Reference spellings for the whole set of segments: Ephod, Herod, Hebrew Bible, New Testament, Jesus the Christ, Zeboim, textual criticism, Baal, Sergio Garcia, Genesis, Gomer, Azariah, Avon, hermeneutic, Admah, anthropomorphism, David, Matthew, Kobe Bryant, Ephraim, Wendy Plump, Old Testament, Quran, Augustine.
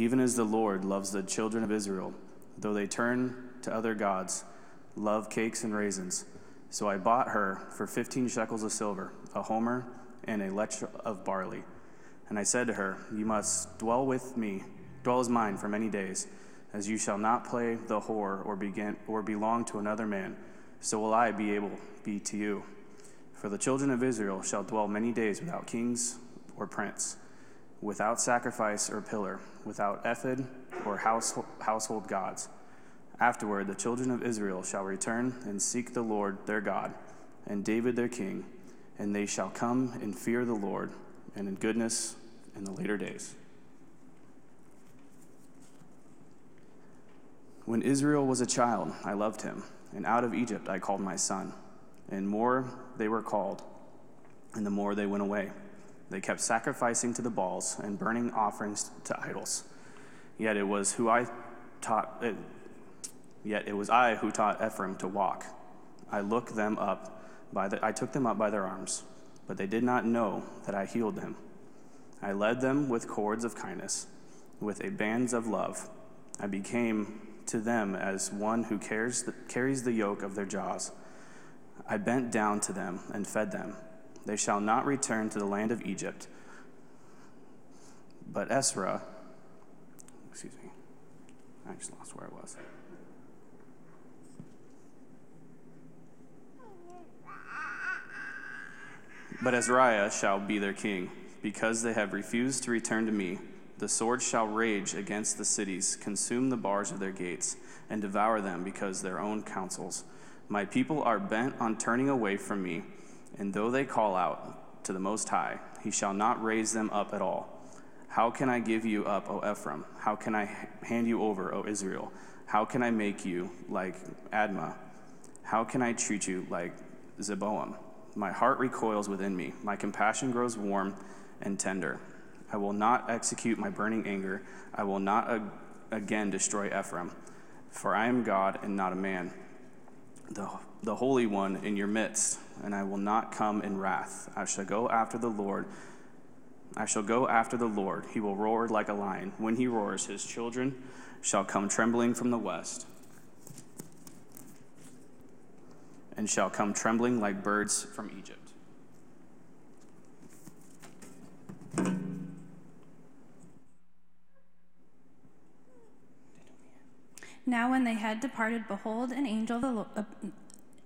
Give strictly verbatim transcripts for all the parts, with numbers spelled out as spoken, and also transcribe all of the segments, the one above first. even as the Lord loves the children of Israel, though they turn to other gods, love cakes and raisins. So I bought her for fifteen shekels of silver, a homer, and a lech of barley. And I said to her, you must dwell with me, dwell as mine for many days, as you shall not play the whore or begin or belong to another man, so will I be able be to you. For the children of Israel shall dwell many days without kings or prince, without sacrifice or pillar, without ephod or house, household gods. Afterward, the children of Israel shall return and seek the Lord their God, and David their king, and they shall come and fear the Lord, and in goodness in the later days. When Israel was a child, I loved him, and out of Egypt I called my son. And more they were called, and the more they went away. They kept sacrificing to the Baals and burning offerings to idols. Yet it was who I taught. It, yet it was I who taught Ephraim to walk. I looked them up by the, I took them up by their arms, but they did not know that I healed them. I led them with cords of kindness, with a bands of love. I became to them as one who cares the, carries the yoke of their jaws. I bent down to them and fed them. They shall not return to the land of Egypt. But Ezra, excuse me, I just lost where I was. But Azariah shall be their king, because they have refused to return to me. The sword shall rage against the cities, consume the bars of their gates, and devour them because their own counsels. My people are bent on turning away from me, and though they call out to the Most High, he shall not raise them up at all. How can I give you up, O Ephraim? How can I hand you over, O Israel? How can I make you like Admah? How can I treat you like Zeboim? My heart recoils within me. My compassion grows warm and tender. I will not execute my burning anger. I will not ag- again destroy Ephraim, for I am God and not a man, the, the Holy One in your midst, and I will not come in wrath. I shall go after the Lord. I shall go after the Lord. He will roar like a lion. When he roars, his children shall come trembling from the west, and shall come trembling like birds from Egypt. Now when they had departed, behold, an angel of the Lord, uh,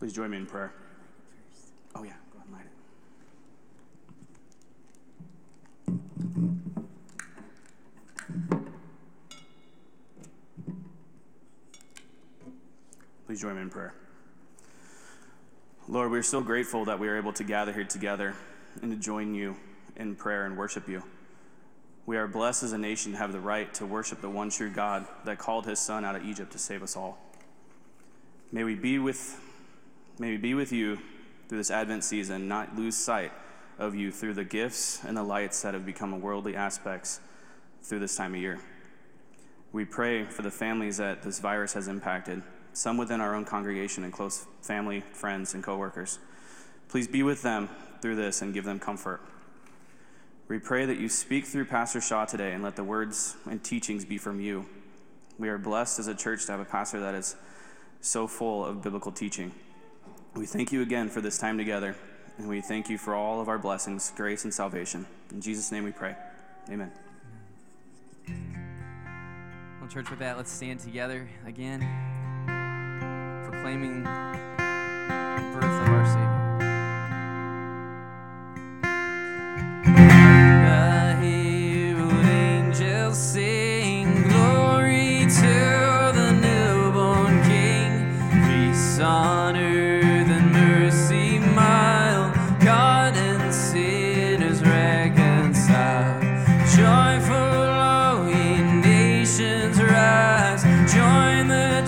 Please join me in prayer. Oh yeah, go ahead and light it. Please join me in prayer. Lord, we're so grateful that we are able to gather here together and to join you in prayer and worship you. We are blessed as a nation to have the right to worship the one true God that called his son out of Egypt to save us all. May we be with, may we be with you through this Advent season, not lose sight of you through the gifts and the lights that have become worldly aspects through this time of year. We pray for the families that this virus has impacted, some within our own congregation and close family, friends, and coworkers. Please be with them through this and give them comfort. We pray that you speak through Pastor Shaw today and let the words and teachings be from you. We are blessed as a church to have a pastor that is so full of biblical teaching. We thank you again for this time together, and we thank you for all of our blessings, grace, and salvation. In Jesus' name we pray. Amen. Well, church, with that, let's stand together again, proclaiming the birth of our Savior. Joyful, oh, we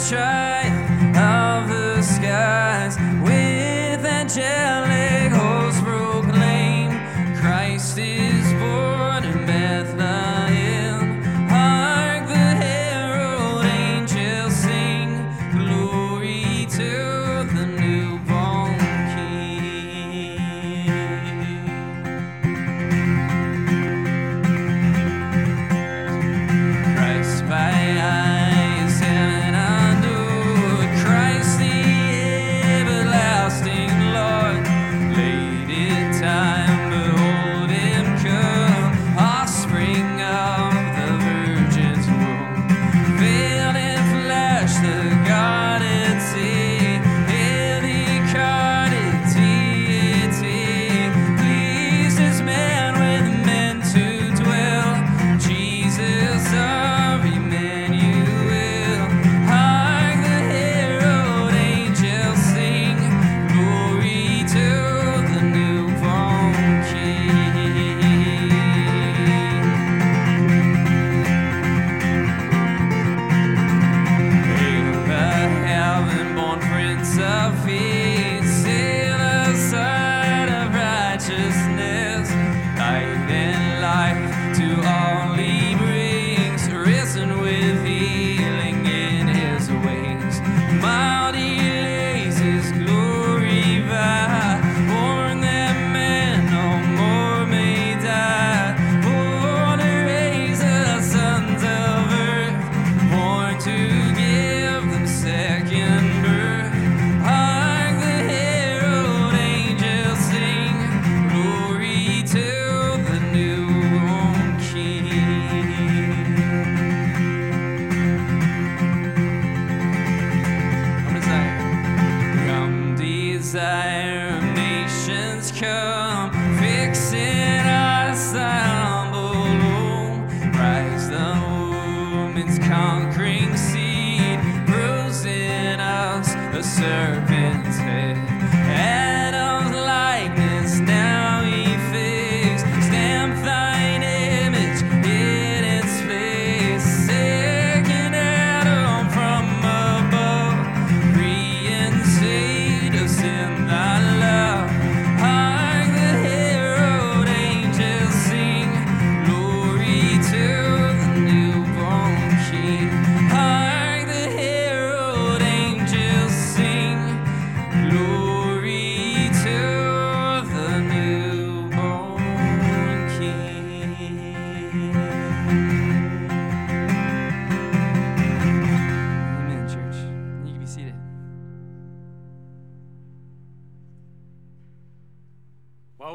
sunshine of the skies, with angelic hosts proclaim, Christ is born in Bethlehem. Hark, the herald angels sing, glory to the newborn King. Christ by eye.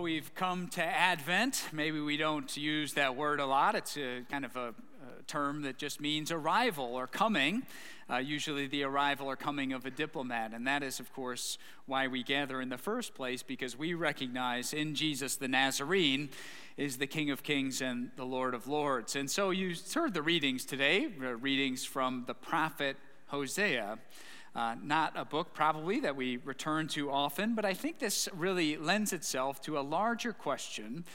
We've come to Advent. Maybe we don't use that word a lot. It's a kind of a, a term that just means arrival or coming, uh, usually the arrival or coming of a diplomat. And that is, of course, why we gather in the first place, because we recognize in Jesus the Nazarene is the King of Kings and the Lord of Lords. And so you heard the readings today, readings from the prophet Hosea. Uh, not a book, probably, that we return to often, but I think this really lends itself to a larger question,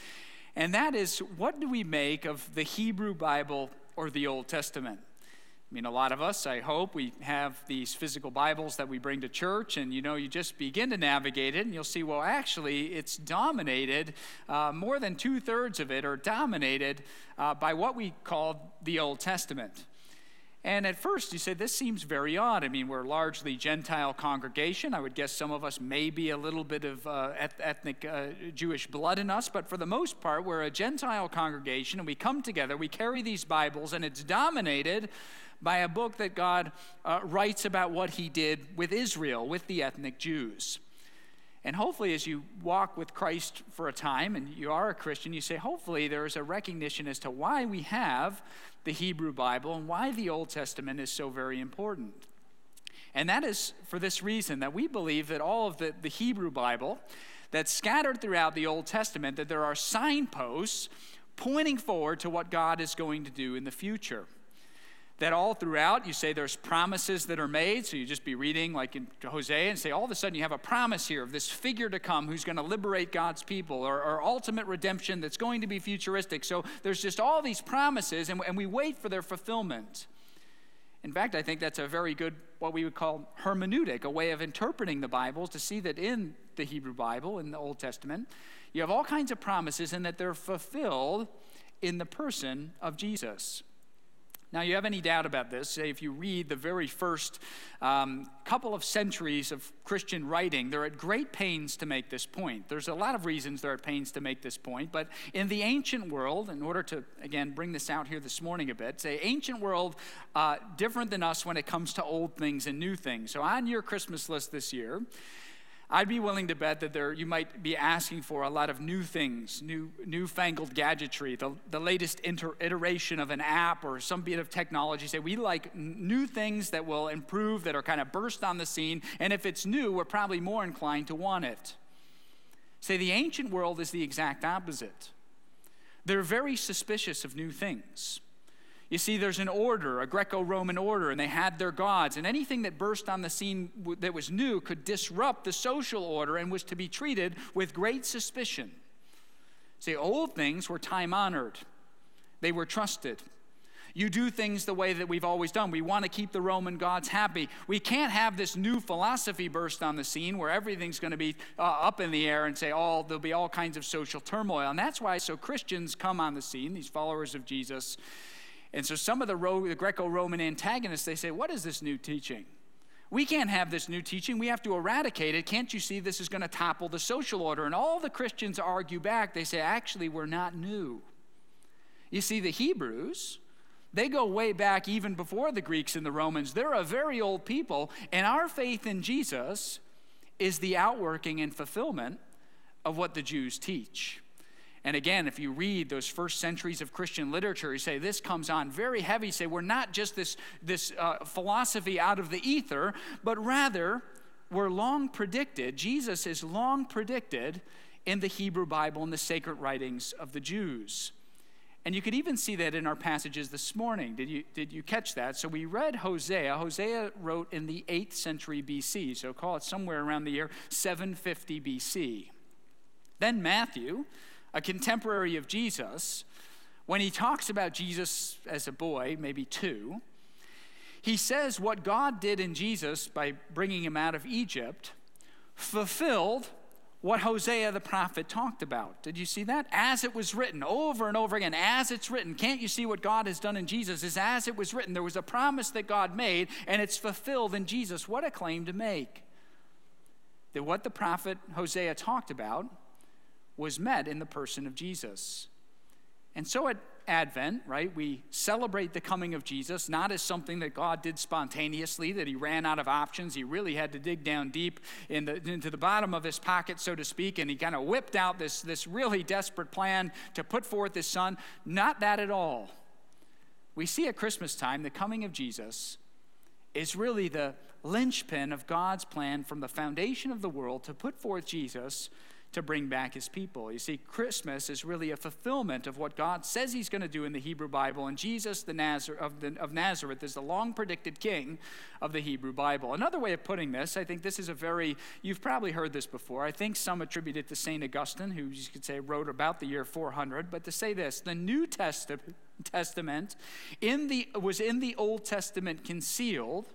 and that is, what do we make of the Hebrew Bible or the Old Testament? I mean, a lot of us, I hope, we have these physical Bibles that we bring to church, and, you know, you just begin to navigate it, and you'll see, well, actually, it's dominated, uh, more than two-thirds of it are dominated uh, by what we call the Old Testament. And at first, you say, this seems very odd. I mean, we're a largely Gentile congregation. I would guess some of us may be a little bit of uh, ethnic uh, Jewish blood in us, but for the most part, we're a Gentile congregation, and we come together, we carry these Bibles, and it's dominated by a book that God uh, writes about what he did with Israel, with the ethnic Jews. And hopefully, as you walk with Christ for a time and you are a Christian, you say, hopefully there is a recognition as to why we have the Hebrew Bible and why the Old Testament is so very important. And that is for this reason, that we believe that all of the, the Hebrew Bible that's scattered throughout the Old Testament, that there are signposts pointing forward to what God is going to do in the future. That all throughout, you say there's promises that are made, so you just be reading like in Hosea and say, all of a sudden you have a promise here of this figure to come who's going to liberate God's people, or, or ultimate redemption that's going to be futuristic. So there's just all these promises, and, and we wait for their fulfillment. In fact, I think that's a very good, what we would call hermeneutic, a way of interpreting the Bible, to see that in the Hebrew Bible, in the Old Testament, you have all kinds of promises and that they're fulfilled in the person of Jesus. Now, you have any doubt about this, say if you read the very first um, couple of centuries of Christian writing, they're at great pains to make this point. There's a lot of reasons they're at pains to make this point, but in the ancient world, in order to, again, bring this out here this morning a bit, say ancient world, uh, different than us when it comes to old things and new things. So on your Christmas list this year, I'd be willing to bet that there you might be asking for a lot of new things, new newfangled gadgetry, the, the latest inter, iteration of an app or some bit of technology. Say, we like new things that will improve, that are kind of burst on the scene, and if it's new, we're probably more inclined to want it. Say, the ancient world is the exact opposite. They're very suspicious of new things. You see, there's an order, a Greco-Roman order, and they had their gods, and anything that burst on the scene that was new could disrupt the social order and was to be treated with great suspicion. See, old things were time-honored. They were trusted. You do things the way that we've always done. We want to keep the Roman gods happy. We can't have this new philosophy burst on the scene where everything's going to be uh, up in the air and say, oh, there'll be all kinds of social turmoil. And that's why so Christians come on the scene, these followers of Jesus. And so some of the, Ro- the Greco-Roman antagonists, they say, what is this new teaching? We can't have this new teaching. We have to eradicate it. Can't you see this is going to topple the social order? And all the Christians argue back. They say, actually, we're not new. You see, the Hebrews, they go way back even before the Greeks and the Romans. They're a very old people. And our faith in Jesus is the outworking and fulfillment of what the Jews teach. And again, if you read those first centuries of Christian literature, you say this comes on very heavy. You say we're not just this, this uh, philosophy out of the ether, but rather we're long predicted. Jesus is long predicted in the Hebrew Bible and the sacred writings of the Jews. And you could even see that in our passages this morning. Did you, did you catch that? So we read Hosea. Hosea wrote in the eighth century B C, so call it somewhere around the year seven fifty B C. Then Matthew, a contemporary of Jesus, when he talks about Jesus as a boy, maybe two, he says what God did in Jesus by bringing him out of Egypt fulfilled what Hosea the prophet talked about. Did you see that? As it was written, over and over again, as it's written. Can't you see what God has done in Jesus is as it was written. There was a promise that God made, and it's fulfilled in Jesus. What a claim to make. That what the prophet Hosea talked about was met in the person of Jesus. And so at Advent, right, we celebrate the coming of Jesus, not as something that God did spontaneously, that he ran out of options. He really had to dig down deep in the, into the bottom of his pocket, so to speak, and he kind of whipped out this, this really desperate plan to put forth his son. Not that at all. We see at Christmas time the coming of Jesus is really the linchpin of God's plan from the foundation of the world to put forth Jesus to bring back his people. You see, Christmas is really a fulfillment of what God says he's going to do in the Hebrew Bible, and Jesus the Nazar- of, the, of Nazareth is the long-predicted king of the Hebrew Bible. Another way of putting this, I think this is a very, you've probably heard this before, I think some attribute it to Saint Augustine, who you could say wrote about the year four hundred, but to say this, the New Testament, Testament in the was in the Old Testament concealed,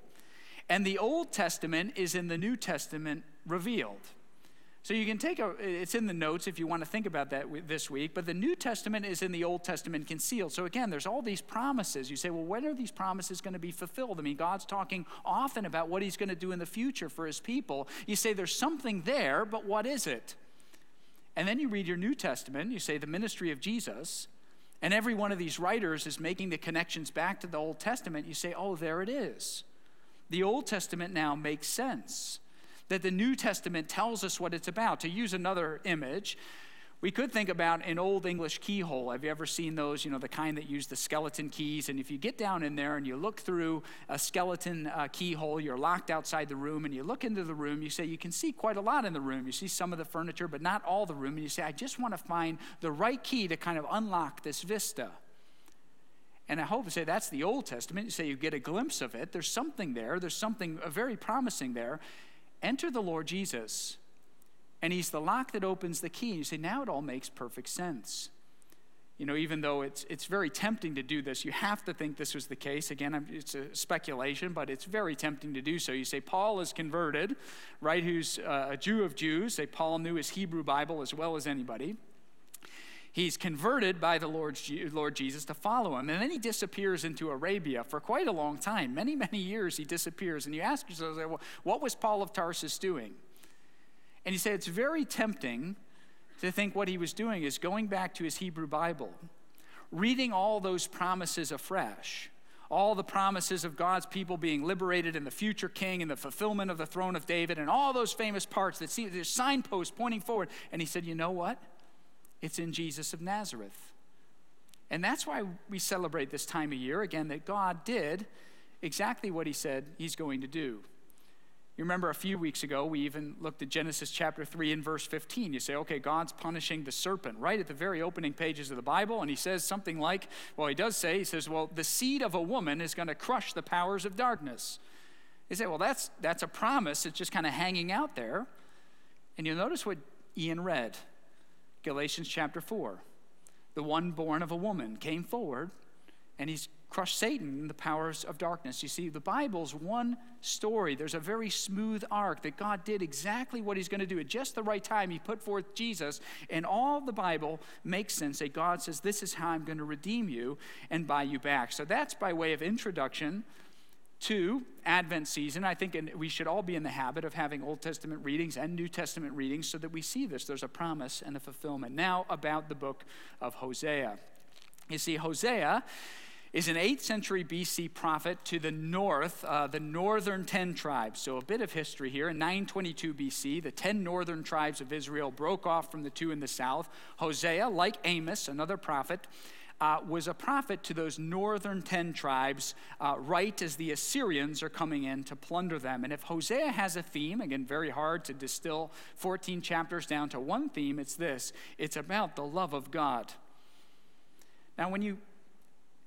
and the Old Testament is in the New Testament revealed. So you can take a, it's in the notes if you want to think about that this week, but the New Testament is in the Old Testament concealed. So again, there's all these promises. You say, well, when are these promises going to be fulfilled? I mean, God's talking often about what he's going to do in the future for his people. You say, there's something there, but what is it? And then you read your New Testament, you say, the ministry of Jesus, and every one of these writers is making the connections back to the Old Testament. You say, oh, there it is. The Old Testament now makes sense. That the New Testament tells us what it's about. To use another image, we could think about an old English keyhole. Have you ever seen those, you know, the kind that use the skeleton keys? And if you get down in there and you look through a skeleton uh, keyhole, you're locked outside the room, and you look into the room, you say, you can see quite a lot in the room. You see some of the furniture, but not all the room. And you say, I just want to find the right key to kind of unlock this vista. And I hope to say that's the Old Testament. You say you get a glimpse of it. There's something there. There's something very promising there. Enter the Lord Jesus, and he's the lock that opens the key. You say, now it all makes perfect sense. you know, even though it's it's very tempting to do this, you have to think this was the case. Again, it's a speculation, but it's very tempting to do so. You say, Paul is converted, right, who's a Jew of Jews. Say, Paul knew his Hebrew Bible as well as anybody. He's converted by the Lord, Lord Jesus to follow him. And then he disappears into Arabia for quite a long time. Many, many years he disappears. And you ask yourself, well, what was Paul of Tarsus doing? And you say, it's very tempting to think what he was doing is going back to his Hebrew Bible, reading all those promises afresh, all the promises of God's people being liberated and the future king and the fulfillment of the throne of David and all those famous parts that see there's signposts pointing forward. And he said, you know what? It's in Jesus of Nazareth. And that's why we celebrate this time of year, again, that God did exactly what he said he's going to do. You remember a few weeks ago, we even looked at Genesis chapter three and verse fifteen. You say, okay, God's punishing the serpent, right at the very opening pages of the Bible, and he says something like, well, he does say, he says, well, the seed of a woman is going to crush the powers of darkness. They say, well, that's that's a promise. It's just kind of hanging out there. And you'll notice what Ian read, Galatians chapter four. The one born of a woman came forward, and he's crush Satan in the powers of darkness. You see, the Bible's one story. There's a very smooth arc that God did exactly what he's going to do at just the right time. He put forth Jesus, and all the Bible makes sense. That God says, this is how I'm going to redeem you and buy you back. So that's by way of introduction to Advent season. I think we should all be in the habit of having Old Testament readings and New Testament readings so that we see this. There's a promise and a fulfillment. Now about the book of Hosea. You see, Hosea is an eighth century B C prophet to the north, uh, the northern ten tribes. So a bit of history here. In nine twenty-two B C, the ten northern tribes of Israel broke off from the two in the south. Hosea, like Amos, another prophet, uh, was a prophet to those northern ten tribes uh, right as the Assyrians are coming in to plunder them. And if Hosea has a theme, again, very hard to distill fourteen chapters down to one theme, it's this. It's about the love of God. Now, when you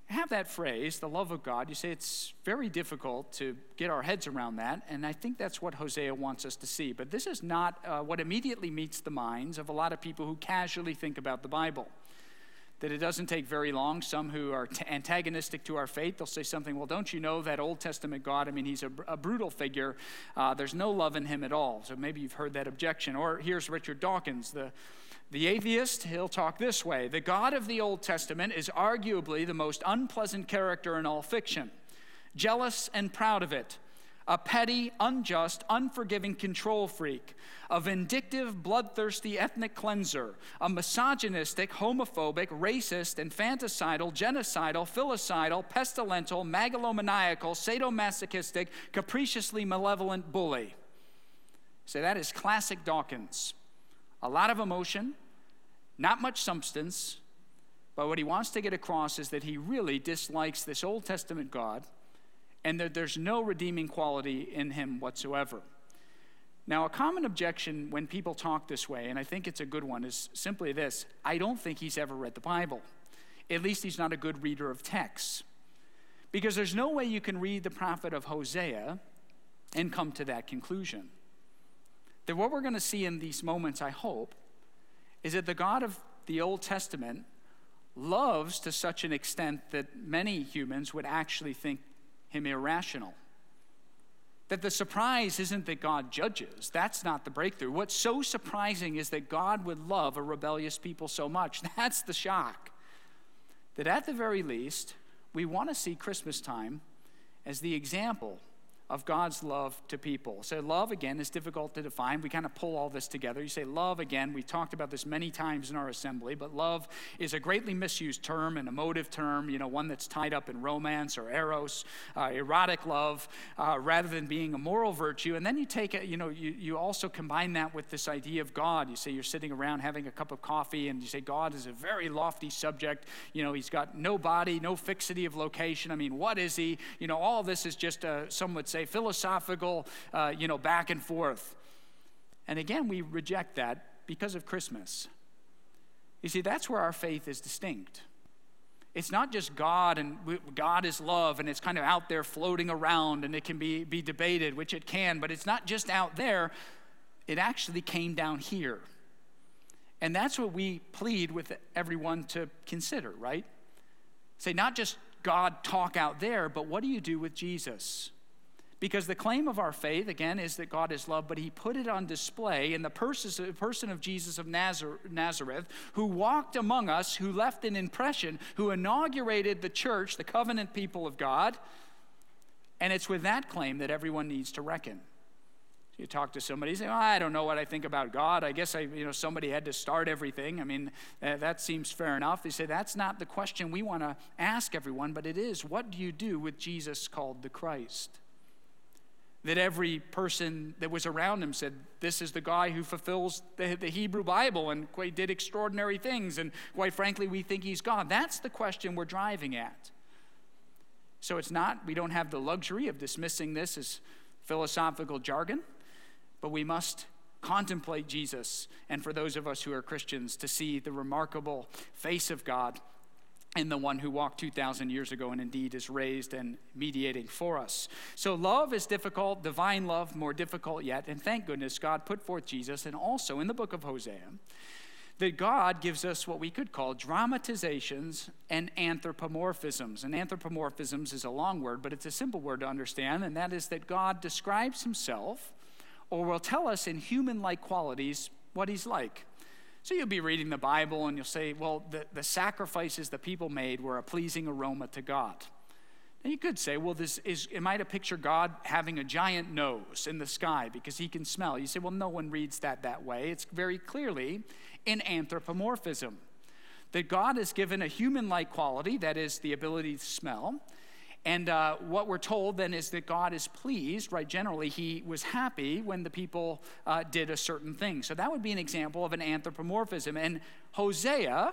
have that phrase, the love of God, you say it's very difficult to get our heads around that, and I think that's what Hosea wants us to see. But this is not uh, what immediately meets the minds of a lot of people who casually think about the Bible, that it doesn't take very long. Some who are t- antagonistic to our faith, they'll say something, well, don't you know that Old Testament God, I mean, he's a, a brutal figure. Uh, there's no love in him at all. So maybe you've heard that objection. Or here's Richard Dawkins, the The atheist, he'll talk this way. The God of the Old Testament is arguably the most unpleasant character in all fiction. Jealous and proud of it. A petty, unjust, unforgiving control freak. A vindictive, bloodthirsty ethnic cleanser. A misogynistic, homophobic, racist, infanticidal, genocidal, filicidal, pestilential, megalomaniacal, sadomasochistic, capriciously malevolent bully. So that is classic Dawkins. A lot of emotion, not much substance, but what he wants to get across is that he really dislikes this Old Testament God and that there's no redeeming quality in him whatsoever. Now, a common objection when people talk this way, and I think it's a good one, is simply this. I don't think he's ever read the Bible. At least he's not a good reader of texts. Because there's no way you can read the prophet of Hosea and come to that conclusion. That what we're going to see in these moments, I hope, is that the God of the Old Testament loves to such an extent that many humans would actually think him irrational. That the surprise isn't that God judges. That's not the breakthrough. What's so surprising is that God would love a rebellious people so much. That's the shock. That at the very least, we want to see Christmas time as the example of God's love to people. So love, again, is difficult to define. We kind of pull all this together. You say love, again, we've talked about this many times in our assembly, but love is a greatly misused term, an emotive term, you know, one that's tied up in romance or eros, uh, erotic love, uh, rather than being a moral virtue. And then you take it, you know, you, you also combine that with this idea of God. You say you're sitting around having a cup of coffee and you say God is a very lofty subject. You know, he's got no body, no fixity of location. I mean, what is he? You know, all this is just uh, some would say a philosophical, uh, you know, back and forth. And again, we reject that because of Christmas. You see, that's where our faith is distinct. It's not just God and we, God is love and it's kind of out there floating around and it can be, be debated, which it can, but it's not just out there. It actually came down here. And that's what we plead with everyone to consider, right? Say, not just God talk out there, but what do you do with Jesus? Because the claim of our faith, again, is that God is love, but he put it on display in the person of Jesus of Nazareth, who walked among us, who left an impression, who inaugurated the church, the covenant people of God. And it's with that claim that everyone needs to reckon. You talk to somebody, you say, oh, I don't know what I think about God. I guess I, you know, somebody had to start everything. I mean, uh, that seems fair enough. They say, that's not the question we want to ask everyone, but it is, what do you do with Jesus called the Christ? That every person that was around him said, this is the guy who fulfills the, the Hebrew Bible and did extraordinary things, and quite frankly, we think he's God. That's the question we're driving at. So it's not, we don't have the luxury of dismissing this as philosophical jargon, but we must contemplate Jesus, and for those of us who are Christians, to see the remarkable face of God in the one who walked two thousand years ago and indeed is raised and mediating for us. So love is difficult, divine love more difficult yet, and thank goodness God put forth Jesus, and also in the book of Hosea, that God gives us what we could call dramatizations and anthropomorphisms. And anthropomorphisms is a long word, but it's a simple word to understand, and that is that God describes himself or will tell us in human-like qualities what he's like. So you'll be reading the Bible and you'll say, well, the, the sacrifices the people made were a pleasing aroma to God. And you could say, well, this is, am I to picture God having a giant nose in the sky because he can smell? You say, well, no one reads that that way. It's very clearly an anthropomorphism, that God has given a human-like quality, that is the ability to smell. And uh, what we're told then is that God is pleased, right? Generally, he was happy when the people uh, did a certain thing. So that would be an example of an anthropomorphism. And Hosea,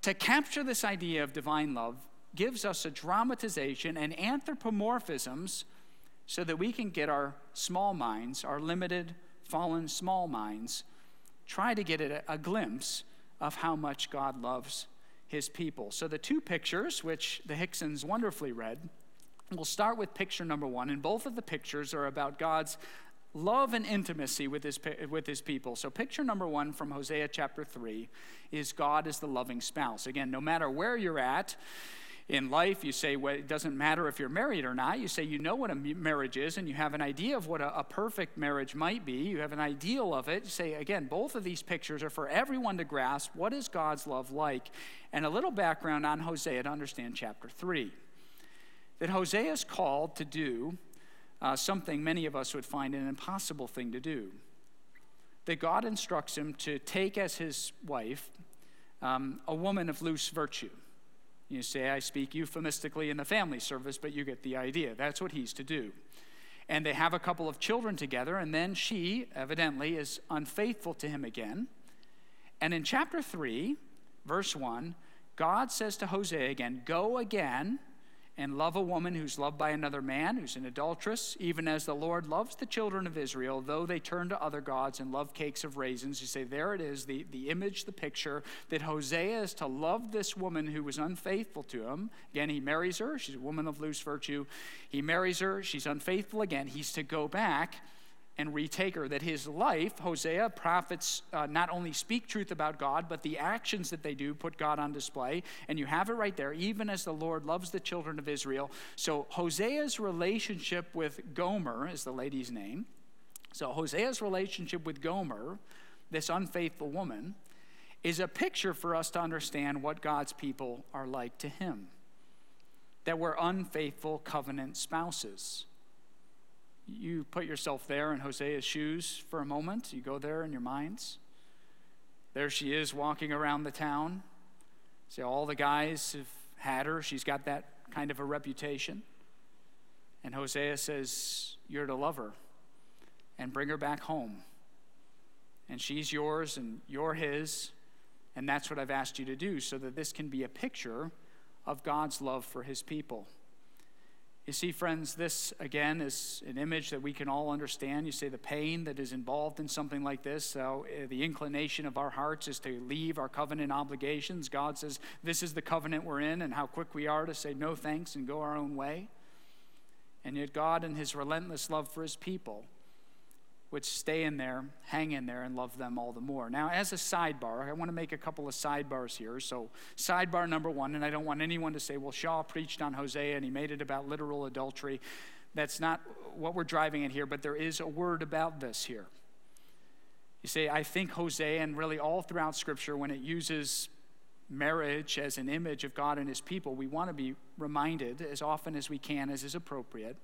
to capture this idea of divine love, gives us a dramatization and anthropomorphisms so that we can get our small minds, our limited, fallen small minds, try to get a, a glimpse of how much God loves his people. So the two pictures, which the Hicksons wonderfully read, we'll start with picture number one, and both of the pictures are about God's love and intimacy with his with his people. So picture number one from Hosea chapter three is God as the loving spouse. Again, no matter where you're at in life, you say, well, it doesn't matter if you're married or not. You say you know what a marriage is, and you have an idea of what a, a perfect marriage might be. You have an ideal of it. You say, again, both of these pictures are for everyone to grasp. What is God's love like? And a little background on Hosea to understand chapter three. That Hosea is called to do uh, something many of us would find an impossible thing to do. That God instructs him to take as his wife um, a woman of loose virtue. You say, I speak euphemistically in the family service, but you get the idea. That's what he's to do. And they have a couple of children together, and then she, evidently, is unfaithful to him again. And in chapter three, verse one, God says to Hosea again, go again and love a woman who's loved by another man, who's an adulteress, even as the Lord loves the children of Israel, though they turn to other gods and love cakes of raisins. You say, there it is, the, the image, the picture, that Hosea is to love this woman who was unfaithful to him. Again, he marries her. She's a woman of loose virtue. He marries her. She's unfaithful again. He's to go back and retake her, that his life, Hosea, prophets uh, not only speak truth about God, but the actions that they do put God on display. And you have it right there, even as the Lord loves the children of Israel. So Hosea's relationship with Gomer is the lady's name. So Hosea's relationship with Gomer, this unfaithful woman, is a picture for us to understand what God's people are like to him. That we're unfaithful covenant spouses. You put yourself there in Hosea's shoes for a moment. You go there in your minds. There she is walking around the town. See, all the guys have had her. She's got that kind of a reputation. And Hosea says, you're to love her and bring her back home. And she's yours and you're his. And that's what I've asked you to do, so that this can be a picture of God's love for his people. You see, friends, this, again, is an image that we can all understand. You say the pain that is involved in something like this. So uh, the inclination of our hearts is to leave our covenant obligations. God says, this is the covenant we're in, and how quick we are to say no thanks and go our own way. And yet God, in his relentless love for his people, which stay in there, hang in there, and love them all the more. Now, as a sidebar, I want to make a couple of sidebars here. So sidebar number one, and I don't want anyone to say, well, Shaw preached on Hosea and he made it about literal adultery. That's not what we're driving at here, but there is a word about this here. You say, I think Hosea, and really all throughout Scripture, when it uses marriage as an image of God and his people, we want to be reminded as often as we can, as is appropriate,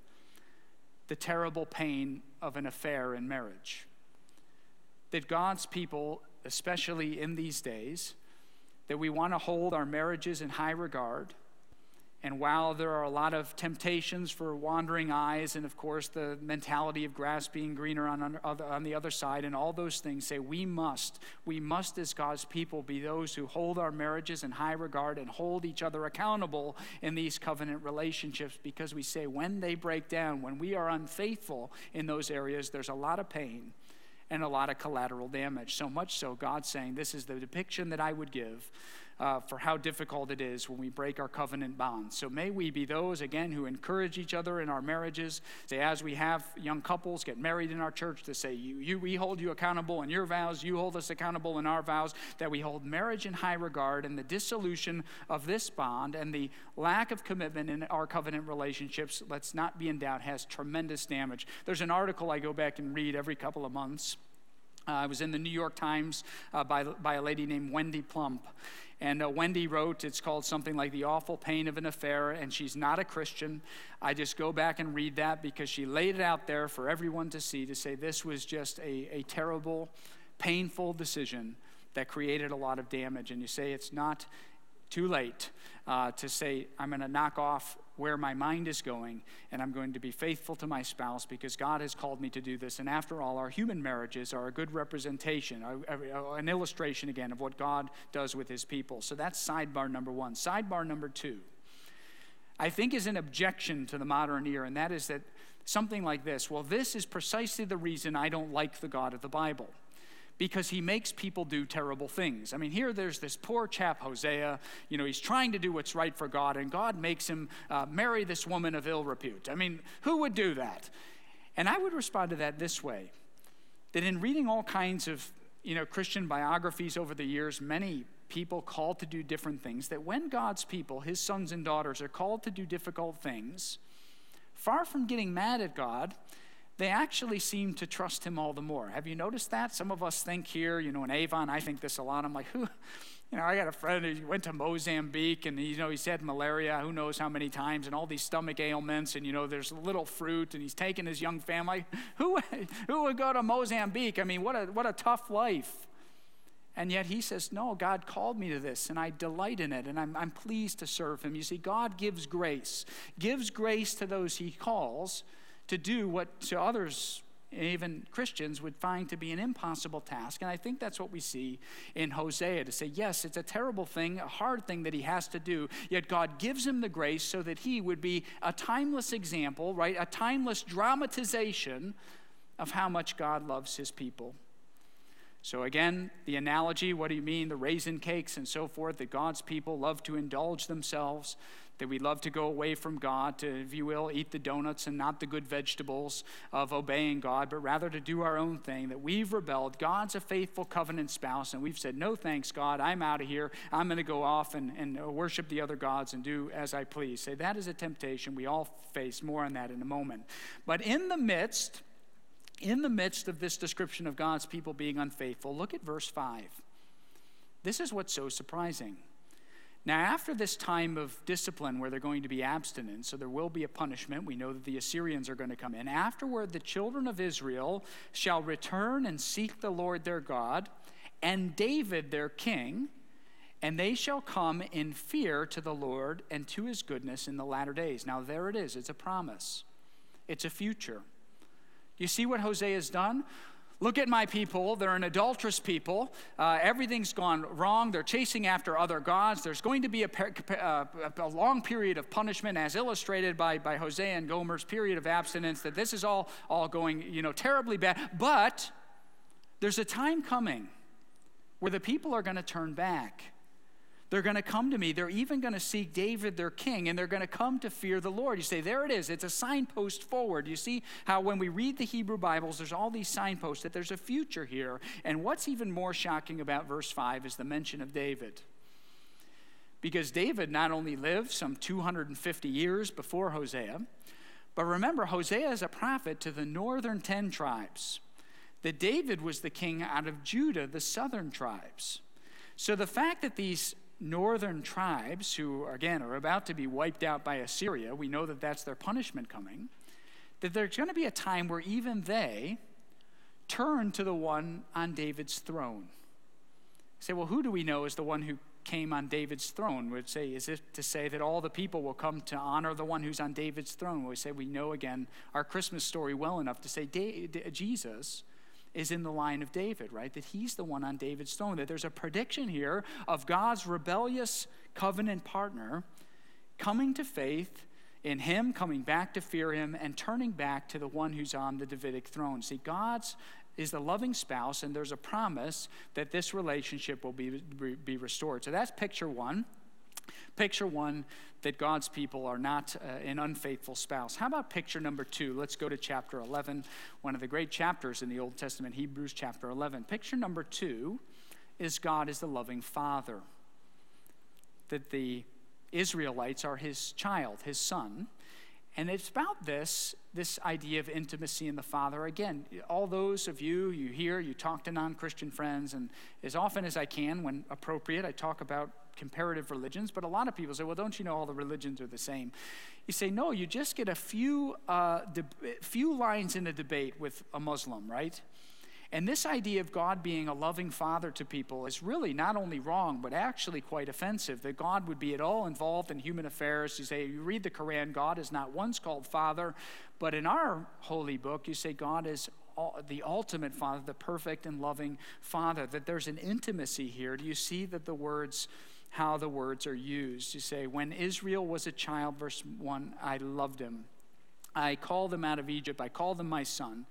the terrible pain of an affair in marriage. That God's people, especially in these days, that we want to hold our marriages in high regard. And while there are a lot of temptations for wandering eyes, and of course the mentality of grass being greener on, on the other side, and all those things, say we must, we must as God's people be those who hold our marriages in high regard and hold each other accountable in these covenant relationships, because we say when they break down, when we are unfaithful in those areas, there's a lot of pain and a lot of collateral damage. So much so, God's saying, this is the depiction that I would give Uh, for how difficult it is when we break our covenant bonds. So may we be those, again, who encourage each other in our marriages, say, as we have young couples get married in our church, to say, you, you, we hold you accountable in your vows, you hold us accountable in our vows, that we hold marriage in high regard, and the dissolution of this bond and the lack of commitment in our covenant relationships, let's not be in doubt, has tremendous damage. There's an article I go back and read every couple of months. Uh, I was in the New York Times uh, by, by a lady named Wendy Plump. And uh, Wendy wrote, it's called something like The Awful Pain of an Affair, and she's not a Christian. I just go back and read that because she laid it out there for everyone to see, to say this was just a, a terrible, painful decision that created a lot of damage. And you say it's not too late uh, to say, I'm going to knock off where my mind is going, and I'm going to be faithful to my spouse because God has called me to do this. And after all, our human marriages are a good representation, an illustration again of what God does with his people. So that's sidebar number one. Sidebar number two, I think, is an objection to the modern ear, and that is that something like this, well, this is precisely the reason I don't like the God of the Bible, because he makes people do terrible things. I mean, here there's this poor chap, Hosea, you know, he's trying to do what's right for God, and God makes him uh, marry this woman of ill repute. I mean, who would do that? And I would respond to that this way, that in reading all kinds of, you know, Christian biographies over the years, many people called to do different things, that when God's people, his sons and daughters, are called to do difficult things, far from getting mad at God, they actually seem to trust him all the more. Have you noticed that? Some of us think here, you know, in Avon, I think this a lot. I'm like, who, you know, I got a friend who went to Mozambique, and, you know, he's had malaria who knows how many times and all these stomach ailments, and, you know, there's little fruit, and he's taking his young family. Who who would go to Mozambique? I mean, what a what a tough life. And yet he says, no, God called me to this, and I delight in it, and I'm, I'm pleased to serve him. You see, God gives grace, gives grace to those he calls to do what to others, even Christians, would find to be an impossible task. And I think that's what we see in Hosea, to say, yes, it's a terrible thing, a hard thing that he has to do, yet God gives him the grace so that he would be a timeless example, right? A timeless dramatization of how much God loves his people. So again, the analogy, what do you mean, the raisin cakes and so forth, that God's people love to indulge themselves, that we love to go away from God, to, if you will, eat the donuts and not the good vegetables of obeying God, but rather to do our own thing, that we've rebelled. God's a faithful covenant spouse, and we've said, no thanks, God, I'm out of here. I'm going to go off and, and worship the other gods and do as I please. Say, that is a temptation. We all face more on that in a moment. But in the midst, in the midst of this description of God's people being unfaithful, look at verse five. This is what's so surprising. Now, after this time of discipline where they're going to be abstinent, so there will be a punishment. We know that the Assyrians are going to come in. Afterward, the children of Israel shall return and seek the Lord their God and David their king, and they shall come in fear to the Lord and to his goodness in the latter days. Now, there it is. It's a promise. It's a future. You see what Hosea has done? Look at my people. They're an adulterous people. Uh, everything's gone wrong. They're chasing after other gods. There's going to be a, per, uh, a long period of punishment, as illustrated by, by Hosea and Gomer's period of abstinence, that this is all, all going, you know, terribly bad. But there's a time coming where the people are going to turn back. They're going to come to me. They're even going to seek David, their king, and they're going to come to fear the Lord. You say, there it is. It's a signpost forward. You see how when we read the Hebrew Bibles, there's all these signposts that there's a future here. And what's even more shocking about verse five is the mention of David. Because David not only lived some two hundred fifty years before Hosea, but remember, Hosea is a prophet to the northern ten tribes. That David was the king out of Judah, the southern tribes. So the fact that these northern tribes, who again are about to be wiped out by Assyria, we know that that's their punishment coming, that there's going to be a time where even they turn to the one on David's throne. Say, well, who do we know is the one who came on David's throne? We'd say, is it to say that all the people will come to honor the one who's on David's throne? We say, we know again our Christmas story well enough to say da- da- Jesus is in the line of David, right? That he's the one on David's throne, that there's a prediction here of God's rebellious covenant partner coming to faith in him, coming back to fear him, and turning back to the one who's on the Davidic throne. See, God's is the loving spouse, and there's a promise that this relationship will be, be restored. So that's picture one. Picture one, that God's people are not uh, an unfaithful spouse. How about picture number two? Let's go to chapter eleven, one of the great chapters in the Old Testament, Hebrews chapter eleven. Picture number two is God is the loving father, that the Israelites are his child, his son. And it's about this, this idea of intimacy in the Father. Again, all those of you, you hear, you talk to non-Christian friends, and as often as I can, when appropriate, I talk about comparative religions, but a lot of people say, well, don't you know all the religions are the same? You say, no, you just get a few, uh, de- few lines in a debate with a Muslim, right? And this idea of God being a loving father to people is really not only wrong, but actually quite offensive, that God would be at all involved in human affairs. You say, you read the Quran, God is not once called father, but in our holy book, you say God is all, the ultimate father, the perfect and loving father, that there's an intimacy here. Do you see that the words, how the words are used? You say, when Israel was a child, verse one, I loved him. I called him out of Egypt. I called him my son.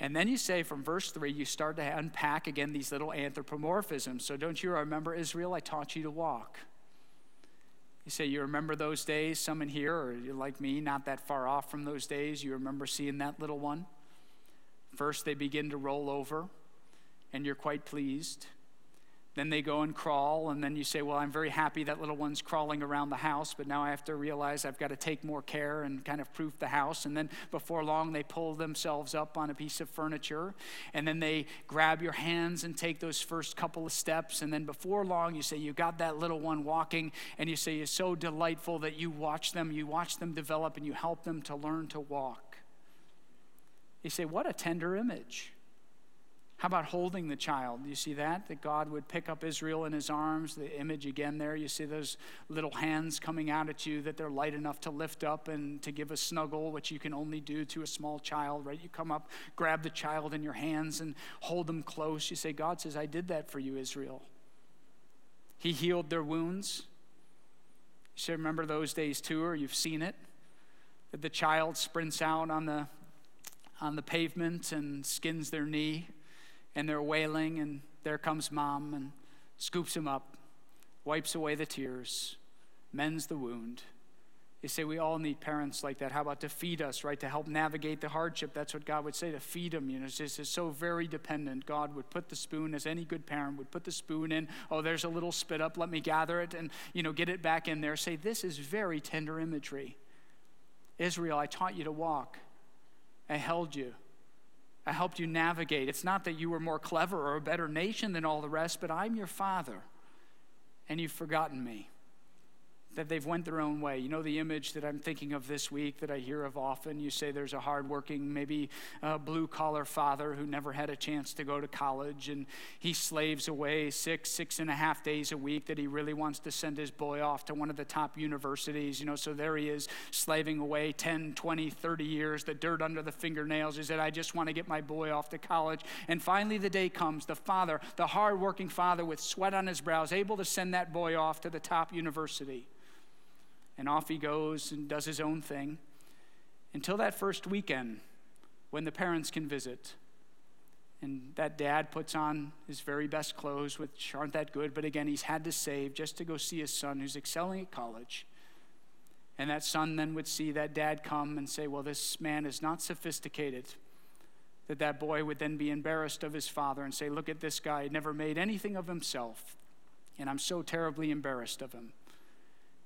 And then you say from verse three, you start to unpack again these little anthropomorphisms. So don't you remember, Israel, I taught you to walk. You say, you remember those days, some in here, or you're like me, not that far off from those days. You remember seeing that little one? First they begin to roll over, and you're quite pleased. Then they go and crawl, and then you say, well, I'm very happy that little one's crawling around the house, but now I have to realize I've got to take more care and kind of proof the house. And then before long, they pull themselves up on a piece of furniture, and then they grab your hands and take those first couple of steps. And then before long, you say, you got that little one walking, and you say, it's so delightful that you watch them, you watch them develop, and you help them to learn to walk. You say, what a tender image. How about holding the child? You see that? That God would pick up Israel in his arms, the image again there. You see those little hands coming out at you, that they're light enough to lift up and to give a snuggle, which you can only do to a small child, right? You come up, grab the child in your hands and hold them close. You say, God says, I did that for you, Israel. He healed their wounds. You say, remember those days too, or you've seen it, that the child sprints out on the, on the pavement and skins their knee. And they're wailing, and there comes mom and scoops him up, wipes away the tears, mends the wound. They say, we all need parents like that. How about to feed us, right? To help navigate the hardship. That's what God would say, to feed them. You know, it's just, it's so very dependent. God would put the spoon, as any good parent would put the spoon in. Oh, there's a little spit up. Let me gather it and, you know, get it back in there. Say, this is very tender imagery. Israel, I taught you to walk. I held you. I helped you navigate. It's not that you were more clever or a better nation than all the rest, but I'm your father, and you've forgotten me. That they've went their own way. You know the image that I'm thinking of this week that I hear of often? You say there's a hardworking, maybe uh, blue-collar father who never had a chance to go to college, and he slaves away six, six and a half days a week, that he really wants to send his boy off to one of the top universities. You know, so there he is slaving away ten, twenty, thirty years, the dirt under the fingernails. Is that I just want to get my boy off to college. And finally the day comes, the father, the hardworking father with sweat on his brow, is able to send that boy off to the top university. And off he goes and does his own thing until that first weekend when the parents can visit. And that dad puts on his very best clothes, which aren't that good, but again, he's had to save just to go see his son who's excelling at college. And that son then would see that dad come and say, well, this man is not sophisticated. That that boy would then be embarrassed of his father and say, look at this guy, he never made anything of himself, and I'm so terribly embarrassed of him.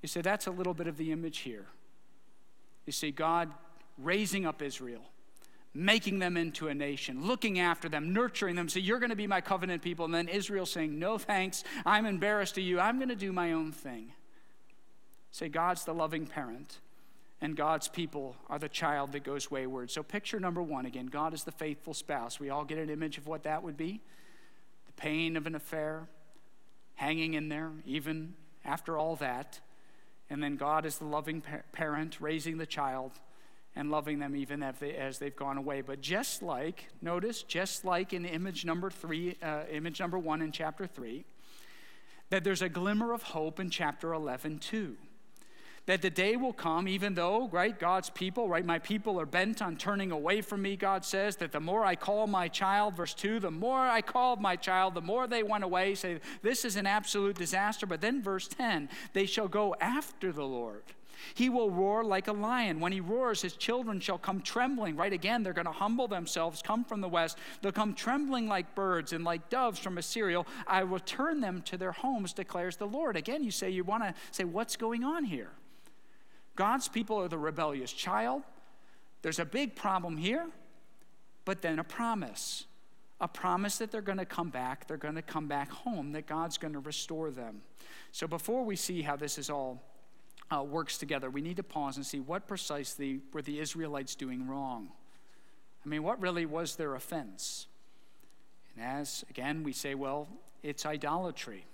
You see, that's a little bit of the image here. You see, God raising up Israel, making them into a nation, looking after them, nurturing them, so you're going to be my covenant people. And then Israel saying, no thanks, I'm embarrassed of you, I'm going to do my own thing. Say, God's the loving parent, and God's people are the child that goes wayward. So picture number one, again, God is the faithful spouse. We all get an image of what that would be. The pain of an affair, hanging in there, even after all that. And then God is the loving par- parent, raising the child, and loving them even as, they, as they've gone away. But just like, notice, just like in image number three, uh, image number one in chapter three, that there's a glimmer of hope in chapter eleven too. That the day will come, even though, right, God's people, right, my people are bent on turning away from me, God says, that the more I call my child, verse two, the more I called my child, the more they went away, say, this is an absolute disaster. But then verse ten, they shall go after the Lord. He will roar like a lion. When he roars, his children shall come trembling. Right again, they're going to humble themselves, come from the west. They'll come trembling like birds and like doves from Assyria. I will turn them to their homes, declares the Lord. Again, you say, you want to say, what's going on here? God's people are the rebellious child. There's a big problem here, but then a promise. A promise that they're going to come back. They're going to come back home, that God's going to restore them. So before we see how this is all Uh, works together, we need to pause and see what precisely were the Israelites doing wrong. I mean, what really was their offense? And as, again, we say, well, it's idolatry.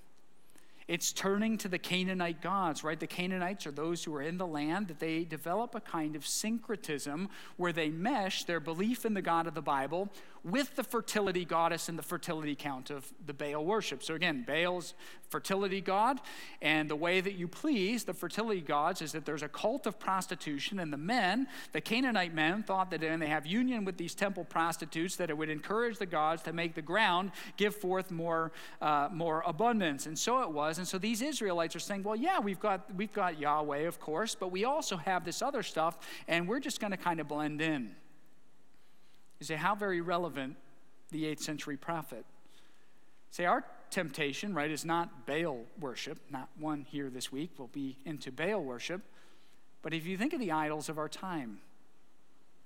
It's turning to the Canaanite gods, right? The Canaanites are those who are in the land, that they develop a kind of syncretism where they mesh their belief in the God of the Bible with the fertility goddess and the fertility count of the Baal worship. So again, Baal's fertility god, and the way that you please the fertility gods is that there's a cult of prostitution, and the men, the Canaanite men, thought that when they have union with these temple prostitutes, that it would encourage the gods to make the ground give forth more, uh, more abundance. And so it was. And so these Israelites are saying, well, yeah, we've got we've got Yahweh, of course, but we also have this other stuff, and we're just going to kind of blend in. You say, how very relevant the eighth century prophet. Say, our temptation, right, is not Baal worship. Not one here this week will be into Baal worship. But if you think of the idols of our time,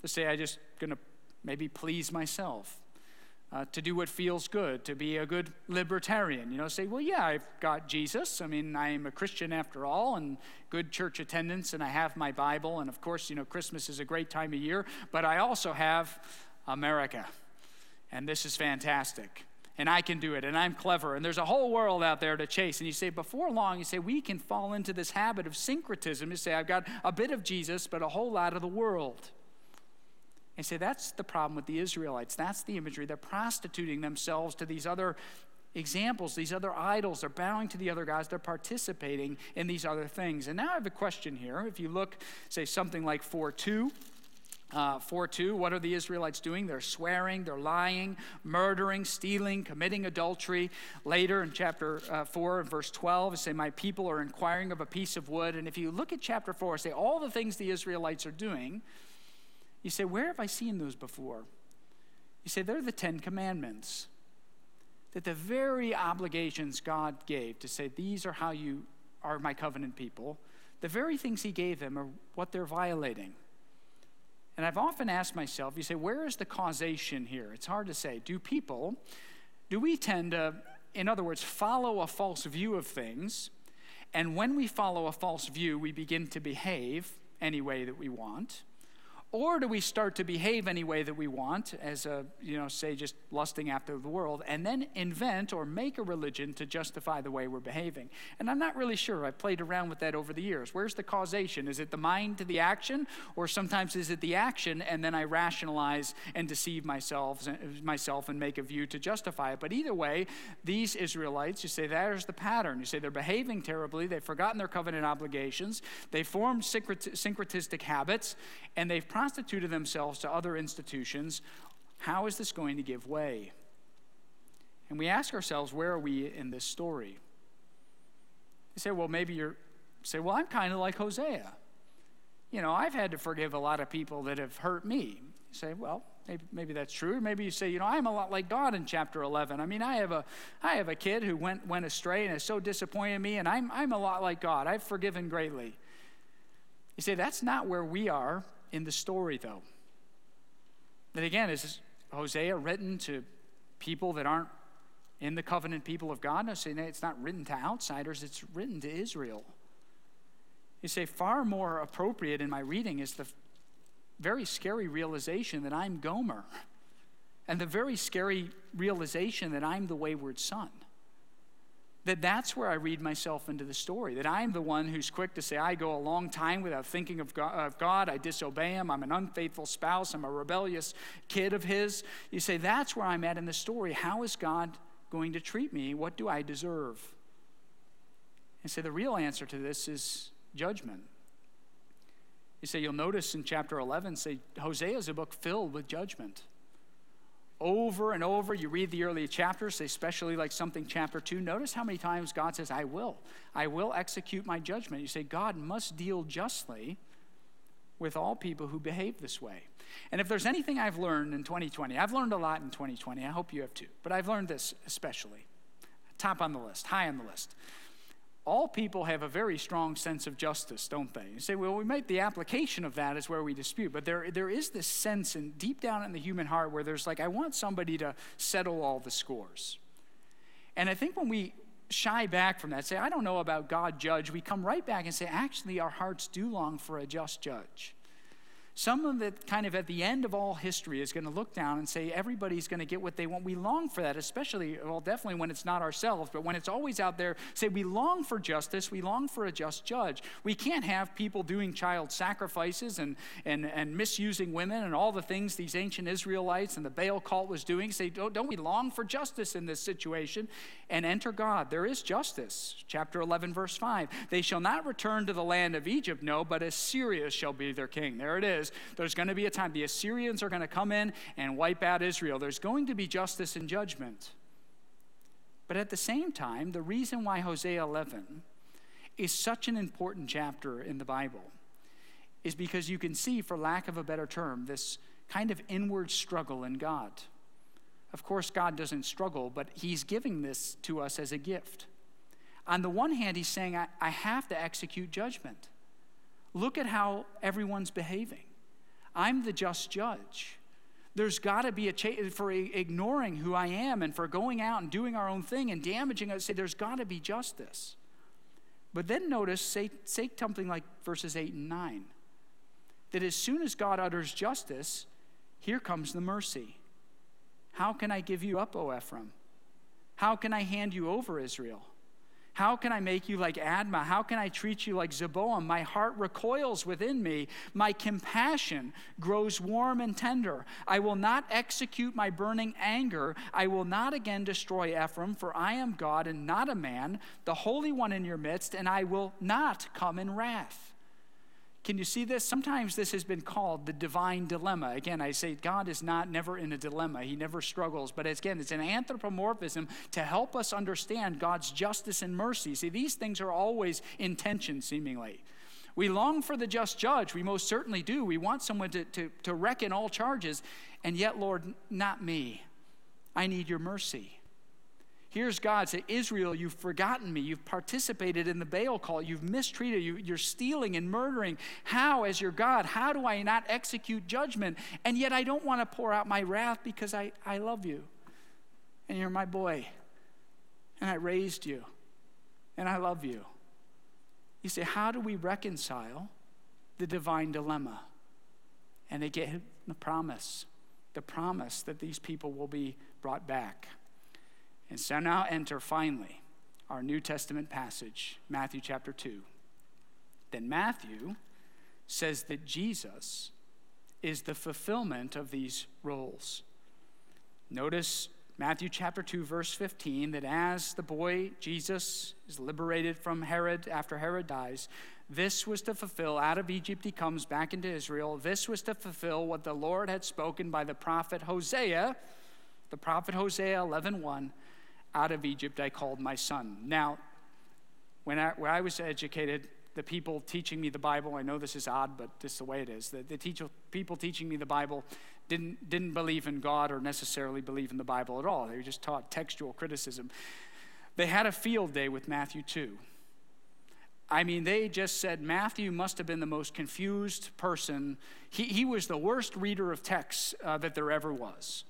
to say, I'm just going to maybe please myself, uh, to do what feels good, to be a good libertarian, you know, say, well, yeah, I've got Jesus. I mean, I'm a Christian after all, and good church attendance, and I have my Bible. And of course, you know, Christmas is a great time of year, but I also have America, and this is fantastic, and I can do it, and I'm clever, and there's a whole world out there to chase. And you say, before long, you say, we can fall into this habit of syncretism. You say, I've got a bit of Jesus, but a whole lot of the world. And say, that's the problem with the Israelites. That's the imagery. They're prostituting themselves to these other examples, these other idols. They're bowing to the other gods. They're participating in these other things. And now I have a question here. If you look, say, something like four two, Uh, four two, what are the Israelites doing? They're swearing, they're lying, murdering, stealing, committing adultery. Later in chapter uh, four, verse twelve, say, my people are inquiring of a piece of wood. And if you look at chapter four, say, all the things the Israelites are doing, you say, where have I seen those before? You say, they're the Ten Commandments. That the very obligations God gave to say, these are how you are my covenant people, the very things he gave them are what they're violating. And I've often asked myself, you say, where is the causation here? It's hard to say. Do people, do we tend to, in other words, follow a false view of things, and when we follow a false view, we begin to behave any way that we want? Or do we start to behave any way that we want, as a, you know, say just lusting after the world, and then invent or make a religion to justify the way we're behaving? And I'm not really sure. I've played around with that over the years. Where's the causation? Is it the mind to the action? Or sometimes is it the action, and then I rationalize and deceive myself, myself and make a view to justify it? But either way, these Israelites, you say, there's the pattern. You say they're behaving terribly. They've forgotten their covenant obligations. They formed syncret- syncretistic habits, and they've prostituted themselves to other institutions. How is this going to give way? And we ask ourselves, where are we in this story? You say, well, maybe you're, say, well, I'm kind of like Hosea. You know, I've had to forgive a lot of people that have hurt me. You say, well, maybe, maybe that's true. Or maybe you say, you know, I'm a lot like God in chapter eleven. I mean, I have a I have a kid who went went astray and is so disappointed in me, and I'm I'm a lot like God. I've forgiven greatly. You say, that's not where we are in the story, though. That again, is Hosea written to people that aren't in the covenant people of God? No, say, it's not written to outsiders, it's written to Israel. You say, far more appropriate in my reading is the very scary realization that I'm Gomer, and the very scary realization that I'm the wayward son. That that's where I read myself into the story, that I'm the one who's quick to say, I go a long time without thinking of God, I disobey him, I'm an unfaithful spouse, I'm a rebellious kid of his. You say, that's where I'm at in the story. How is God going to treat me? What do I deserve? And so the real answer to this is judgment. You say, you'll notice in chapter eleven, say, Hosea is a book filled with judgment. Over and over, you read the early chapters, especially like something chapter two. Notice how many times God says, I will. I will execute my judgment. You say, God must deal justly with all people who behave this way. And if there's anything I've learned in twenty twenty, I've learned a lot in twenty twenty. I hope you have too. But I've learned this especially. Top on the list, high on the list. All people have a very strong sense of justice, don't they? You say, well, we make the application of that is where we dispute. But there, there is this sense in deep down in the human heart where there's like, I want somebody to settle all the scores. And I think when we shy back from that, say, I don't know about God judge, we come right back and say, actually, our hearts do long for a just judge. Someone that kind of at the end of all history is going to look down and say, everybody's going to get what they want. We long for that, especially, well, definitely when it's not ourselves, but when it's always out there, say, we long for justice, we long for a just judge. We can't have people doing child sacrifices and and, and misusing women and all the things these ancient Israelites and the Baal cult was doing. Say, don't, don't we long for justice in this situation? And enter God. There is justice. Chapter eleven, verse five. They shall not return to the land of Egypt, no, but Assyria shall be their king. There it is. There's going to be a time the Assyrians are going to come in and wipe out Israel. There's going to be justice and judgment. But at the same time, the reason why Hosea eleven is such an important chapter in the Bible is because you can see, for lack of a better term, this kind of inward struggle in God. Of course, God doesn't struggle, but he's giving this to us as a gift. On the one hand, he's saying, I, I have to execute judgment. Look at how everyone's behaving. I'm the just judge. There's got to be a change for ignoring who I am and for going out and doing our own thing and damaging us. Say, there's got to be justice. But then notice, say, say something like verses eight and nine, that as soon as God utters justice, here comes the mercy. How can I give you up, O Ephraim? How can I hand you over, Israel? How can I make you like Admah? How can I treat you like Zeboim? My heart recoils within me. My compassion grows warm and tender. I will not execute my burning anger. I will not again destroy Ephraim, for I am God and not a man, the Holy One in your midst, and I will not come in wrath. Can you see this? Sometimes this has been called the divine dilemma. Again, I say God is not never in a dilemma. He never struggles. But again, it's an anthropomorphism to help us understand God's justice and mercy. See, these things are always in tension, seemingly. We long for the just judge. We most certainly do. We want someone to, to, to reckon all charges. And yet, Lord, not me. I need your mercy. Here's God say, Israel, you've forgotten me. You've participated in the Baal cult. You've mistreated. You, you're stealing and murdering. How, as your God, how do I not execute judgment? And yet I don't want to pour out my wrath because I, I love you. And you're my boy. And I raised you. And I love you. You say, how do we reconcile the divine dilemma? And they get the promise. The promise that these people will be brought back. And so now enter, finally, our New Testament passage, Matthew chapter two. Then Matthew says that Jesus is the fulfillment of these roles. Notice Matthew chapter two, verse fifteen, that as the boy Jesus is liberated from Herod after Herod dies, this was to fulfill, out of Egypt he comes back into Israel, this was to fulfill what the Lord had spoken by the prophet Hosea, the prophet Hosea eleven one, out of Egypt I called my son. Now, when I, when I was educated, the people teaching me the Bible, I know this is odd, but this is the way it is. The, the teacher, people teaching me the Bible didn't didn't believe in God or necessarily believe in the Bible at all. They were just taught textual criticism. They had a field day with Matthew two. I mean, they just said Matthew must have been the most confused person. He he was the worst reader of texts uh, that there ever was.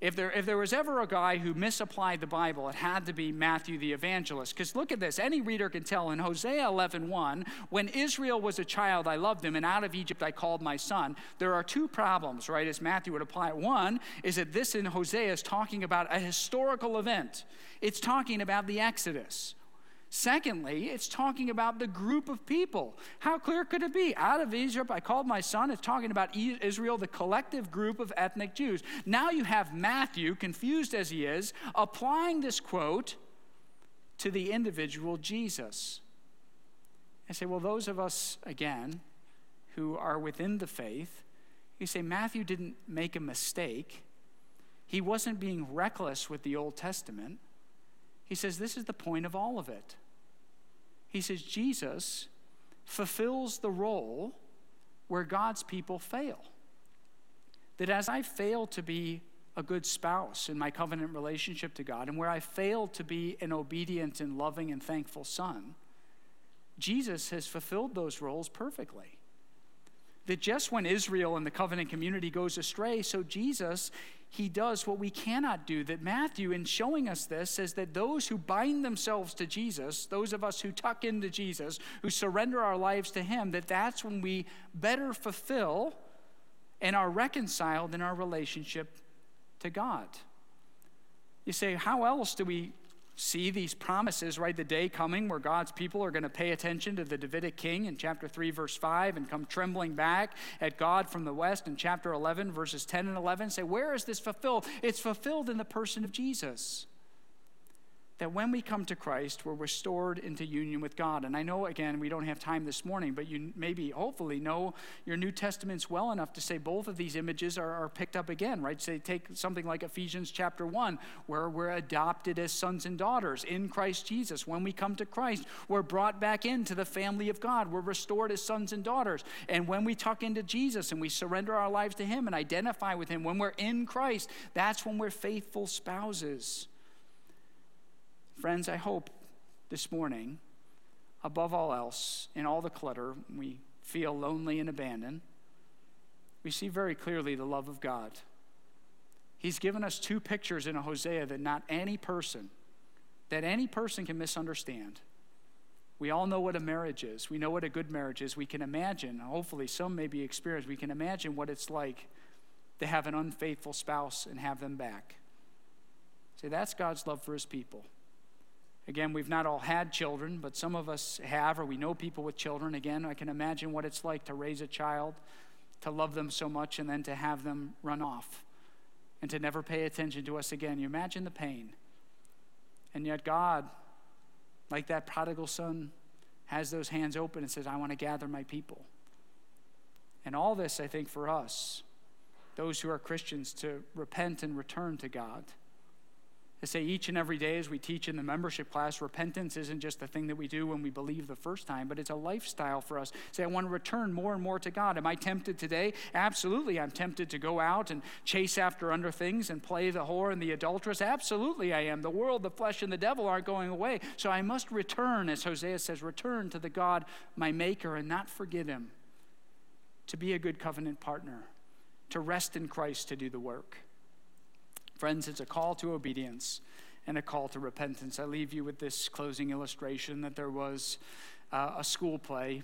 If there if there was ever a guy who misapplied the Bible, it had to be Matthew the evangelist. Because look at this. Any reader can tell in Hosea eleven one, when Israel was a child, I loved him, and out of Egypt I called my son. There are two problems, right, as Matthew would apply it. One is that this in Hosea is talking about a historical event. It's talking about the Exodus. Secondly, it's talking about the group of people. How clear could it be? Out of Egypt, I called my son. It's talking about Israel, the collective group of ethnic Jews. Now you have Matthew, confused as he is, applying this quote to the individual Jesus. I say, well, those of us, again, who are within the faith, you say Matthew didn't make a mistake. He wasn't being reckless with the Old Testament. He says this is the point of all of it. He says Jesus fulfills the role where God's people fail. That as I fail to be a good spouse in my covenant relationship to God, and where I fail to be an obedient and loving and thankful son, Jesus has fulfilled those roles perfectly. That just when Israel and the covenant community goes astray, so Jesus, he does what we cannot do. That Matthew, in showing us this, says that those who bind themselves to Jesus, those of us who tuck into Jesus, who surrender our lives to him, that that's when we better fulfill and are reconciled in our relationship to God. You say, how else do we see these promises, right? The day coming where God's people are going to pay attention to the Davidic king in chapter three, verse five, and come trembling back at God from the west in chapter eleven, verses ten and eleven. Say, where is this fulfilled? It's fulfilled in the person of Jesus. That when we come to Christ, we're restored into union with God. And I know, again, we don't have time this morning, but you maybe, hopefully, know your New Testament's well enough to say both of these images are, are picked up again, right? Say, take something like Ephesians chapter one, where we're adopted as sons and daughters in Christ Jesus. When we come to Christ, we're brought back into the family of God. We're restored as sons and daughters. And when we tuck into Jesus and we surrender our lives to him and identify with him, when we're in Christ, that's when we're faithful spouses. Friends, I hope this morning, above all else, in all the clutter, we feel lonely and abandoned, we see very clearly the love of God. He's given us two pictures in Hosea that not any person, that any person can misunderstand. We all know what a marriage is. We know what a good marriage is. We can imagine, hopefully some may be experienced, we can imagine what it's like to have an unfaithful spouse and have them back. See, that's God's love for his people. Again, we've not all had children, but some of us have, or we know people with children. Again, I can imagine what it's like to raise a child, to love them so much, and then to have them run off and to never pay attention to us again. You imagine the pain. And yet God, like that prodigal son, has those hands open and says, I want to gather my people. And all this, I think, for us, those who are Christians, to repent and return to God. To say each and every day as we teach in the membership class, repentance isn't just the thing that we do when we believe the first time, but it's a lifestyle for us. Say, I want to return more and more to God. Am I tempted today? Absolutely. I'm tempted to go out and chase after under things and play the whore and the adulteress. Absolutely I am. The world, the flesh, and the devil aren't going away. So I must return, as Hosea says, return to the God, my maker, and not forget him. To be a good covenant partner. To rest in Christ to do the work. Friends, it's a call to obedience and a call to repentance. I leave you with this closing illustration that there was uh, a school play,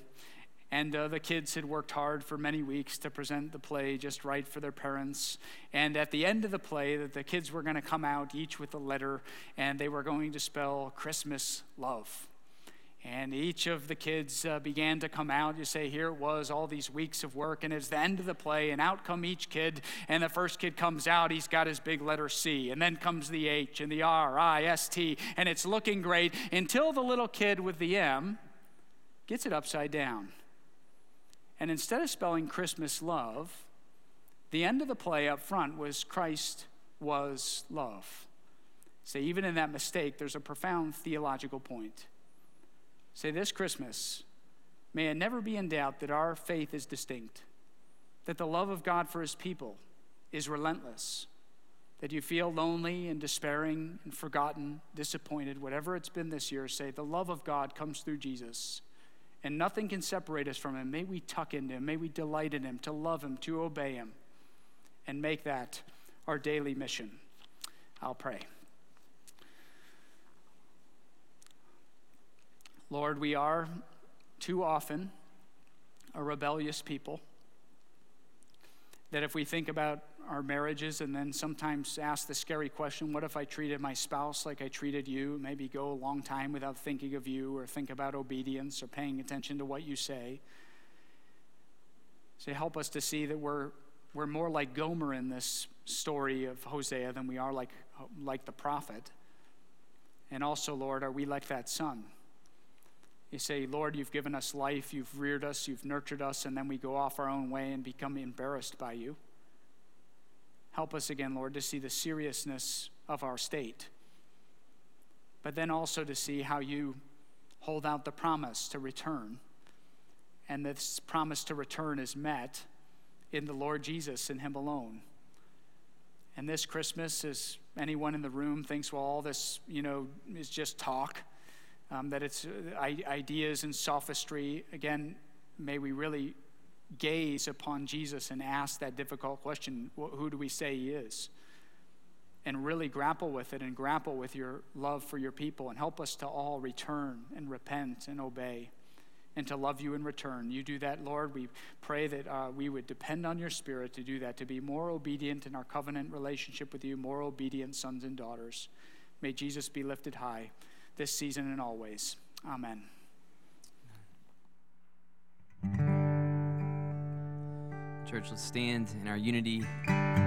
and uh, the kids had worked hard for many weeks to present the play just right for their parents. And at the end of the play, that the kids were going to come out each with a letter, and they were going to spell Christmas love. And each of the kids uh, began to come out. You say, here it was, all these weeks of work, and it's the end of the play, and out come each kid, and the first kid comes out, he's got his big letter C, and then comes the H, and the R, I, S, T, and it's looking great, until the little kid with the M gets it upside down. And instead of spelling Christmas love, the end of the play up front was Christ was love. Say, even in that mistake, there's a profound theological point. Say, this Christmas, may it never be in doubt that our faith is distinct, that the love of God for his people is relentless, that you feel lonely and despairing and forgotten, disappointed, whatever it's been this year, say, the love of God comes through Jesus, and nothing can separate us from him. May we tuck into him. May we delight in him, to love him, to obey him, and make that our daily mission. I'll pray. Lord, we are too often a rebellious people, that if we think about our marriages and then sometimes ask the scary question, what if I treated my spouse like I treated you? Maybe go a long time without thinking of you or think about obedience or paying attention to what you say. So help us to see that we're we're more like Gomer in this story of Hosea than we are like like the prophet. And also, Lord, are we like that son? You say, Lord, you've given us life, you've reared us, you've nurtured us, and then we go off our own way and become embarrassed by you. Help us again, Lord, to see the seriousness of our state, but then also to see how you hold out the promise to return, and this promise to return is met in the Lord Jesus and him alone. And this Christmas, as anyone in the room thinks, well, all this, you know, is just talk, Um, that it's ideas and sophistry. Again, may we really gaze upon Jesus and ask that difficult question, who do we say he is? And really grapple with it and grapple with your love for your people, and help us to all return and repent and obey and to love you in return. You do that, Lord. We pray that uh, we would depend on your Spirit to do that, to be more obedient in our covenant relationship with you, more obedient sons and daughters. May Jesus be lifted high this season and always. Amen. Church, let's stand in our unity.